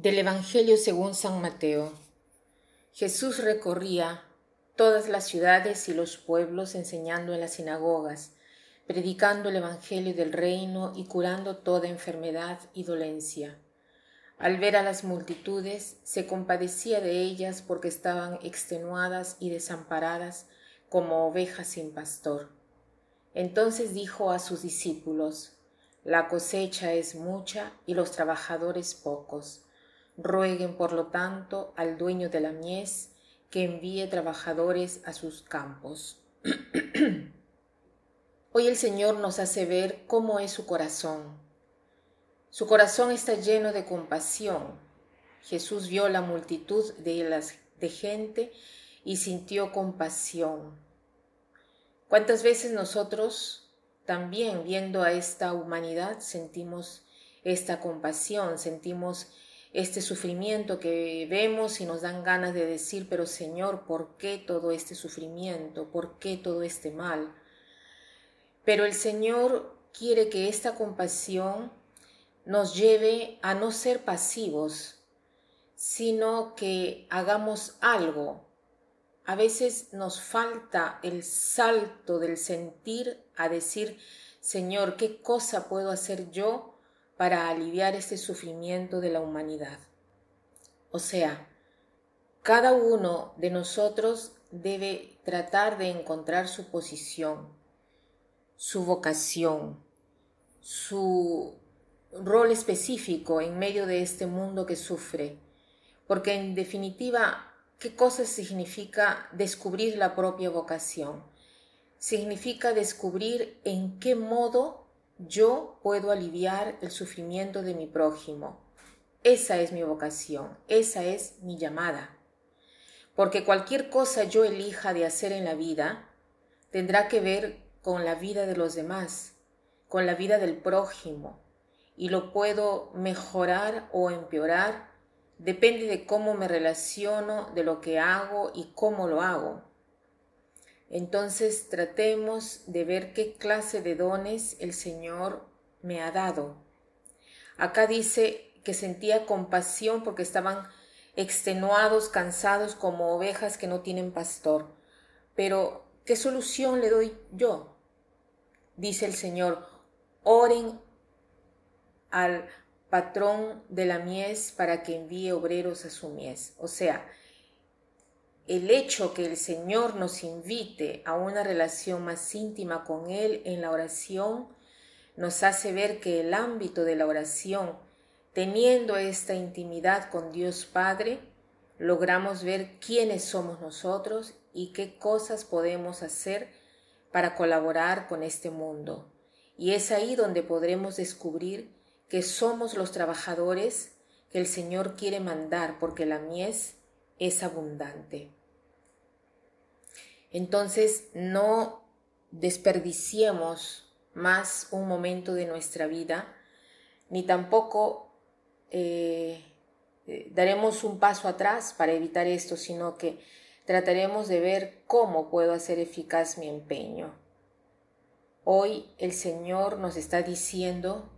Del Evangelio según San Mateo. Jesús recorría todas las ciudades y los pueblos enseñando en las sinagogas, predicando el Evangelio del reino y curando toda enfermedad y dolencia. Al ver a las multitudes, se compadecía de ellas porque estaban extenuadas y desamparadas como ovejas sin pastor. Entonces dijo a sus discípulos: «La cosecha es mucha y los trabajadores pocos. Rueguen, por lo tanto, al dueño de la mies que envíe trabajadores a sus campos». Hoy el Señor nos hace ver cómo es su corazón. Su corazón está lleno de compasión. Jesús vio la multitud de gente y sintió compasión. ¿Cuántas veces nosotros también, viendo a esta humanidad, sentimos esta compasión, sentimos este sufrimiento que vemos y nos dan ganas de decir: pero Señor, ¿por qué todo este sufrimiento? ¿Por qué todo este mal? Pero el Señor quiere que esta compasión nos lleve a no ser pasivos, sino que hagamos algo. A veces nos falta el salto del sentir a decir: Señor, ¿qué cosa puedo hacer yo para aliviar este sufrimiento de la humanidad? O sea, cada uno de nosotros debe tratar de encontrar su posición, su vocación, su rol específico en medio de este mundo que sufre. Porque en definitiva, ¿qué cosa significa descubrir la propia vocación? Significa descubrir en qué modo yo puedo aliviar el sufrimiento de mi prójimo. Esa es mi vocación, esa es mi llamada. Porque cualquier cosa yo elija de hacer en la vida tendrá que ver con la vida de los demás, con la vida del prójimo, y lo puedo mejorar o empeorar, depende de cómo me relaciono, de lo que hago y cómo lo hago. Entonces tratemos de ver qué clase de dones el Señor me ha dado. Acá dice que sentía compasión porque estaban extenuados, cansados como ovejas que no tienen pastor. Pero ¿qué solución le doy yo? Dice el Señor: oren al patrón de la mies para que envíe obreros a su mies. O sea, el hecho que el Señor nos invite a una relación más íntima con Él en la oración nos hace ver que el ámbito de la oración, teniendo esta intimidad con Dios Padre, logramos ver quiénes somos nosotros y qué cosas podemos hacer para colaborar con este mundo. Y es ahí donde podremos descubrir que somos los trabajadores que el Señor quiere mandar, porque la mies es abundante. Entonces, no desperdiciemos más un momento de nuestra vida, ni tampoco daremos un paso atrás para evitar esto, sino que trataremos de ver cómo puedo hacer eficaz mi empeño. Hoy el Señor nos está diciendo: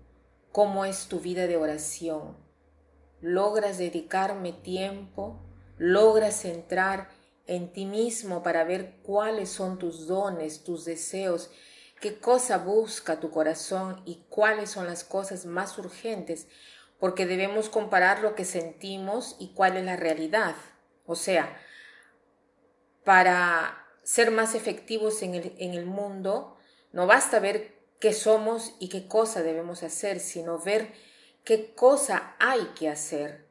¿cómo es tu vida de oración? ¿Logras dedicarme tiempo? ¿Logras entrar en ti mismo para ver cuáles son tus dones, tus deseos? ¿Qué cosa busca tu corazón y cuáles son las cosas más urgentes? Porque debemos comparar lo que sentimos y cuál es la realidad. O sea, para ser más efectivos en el mundo, no basta ver qué somos y qué cosa debemos hacer, sino ver qué cosa hay que hacer.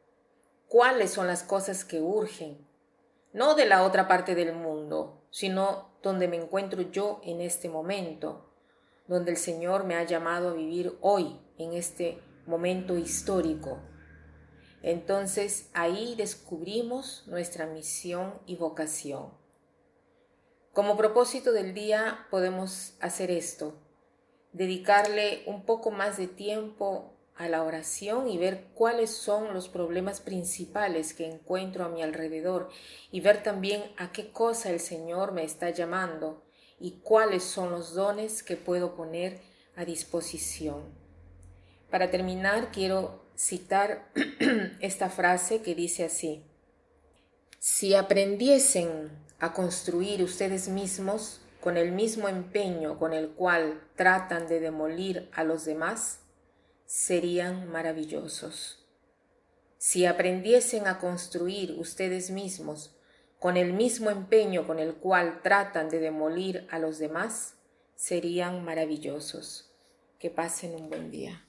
¿Cuáles son las cosas que urgen? No de la otra parte del mundo, sino donde me encuentro yo en este momento, donde el Señor me ha llamado a vivir hoy, en este momento histórico. Entonces ahí descubrimos nuestra misión y vocación. Como propósito del día podemos hacer esto: dedicarle un poco más de tiempo a la oración y ver cuáles son los problemas principales que encuentro a mi alrededor, y ver también a qué cosa el Señor me está llamando y cuáles son los dones que puedo poner a disposición. Para terminar, quiero citar esta frase que dice así: si aprendiesen a construir ustedes mismos con el mismo empeño con el cual tratan de demolir a los demás, serían maravillosos. Si aprendiesen a construir ustedes mismos con el mismo empeño con el cual tratan de demolir a los demás, serían maravillosos. Que pasen un buen día.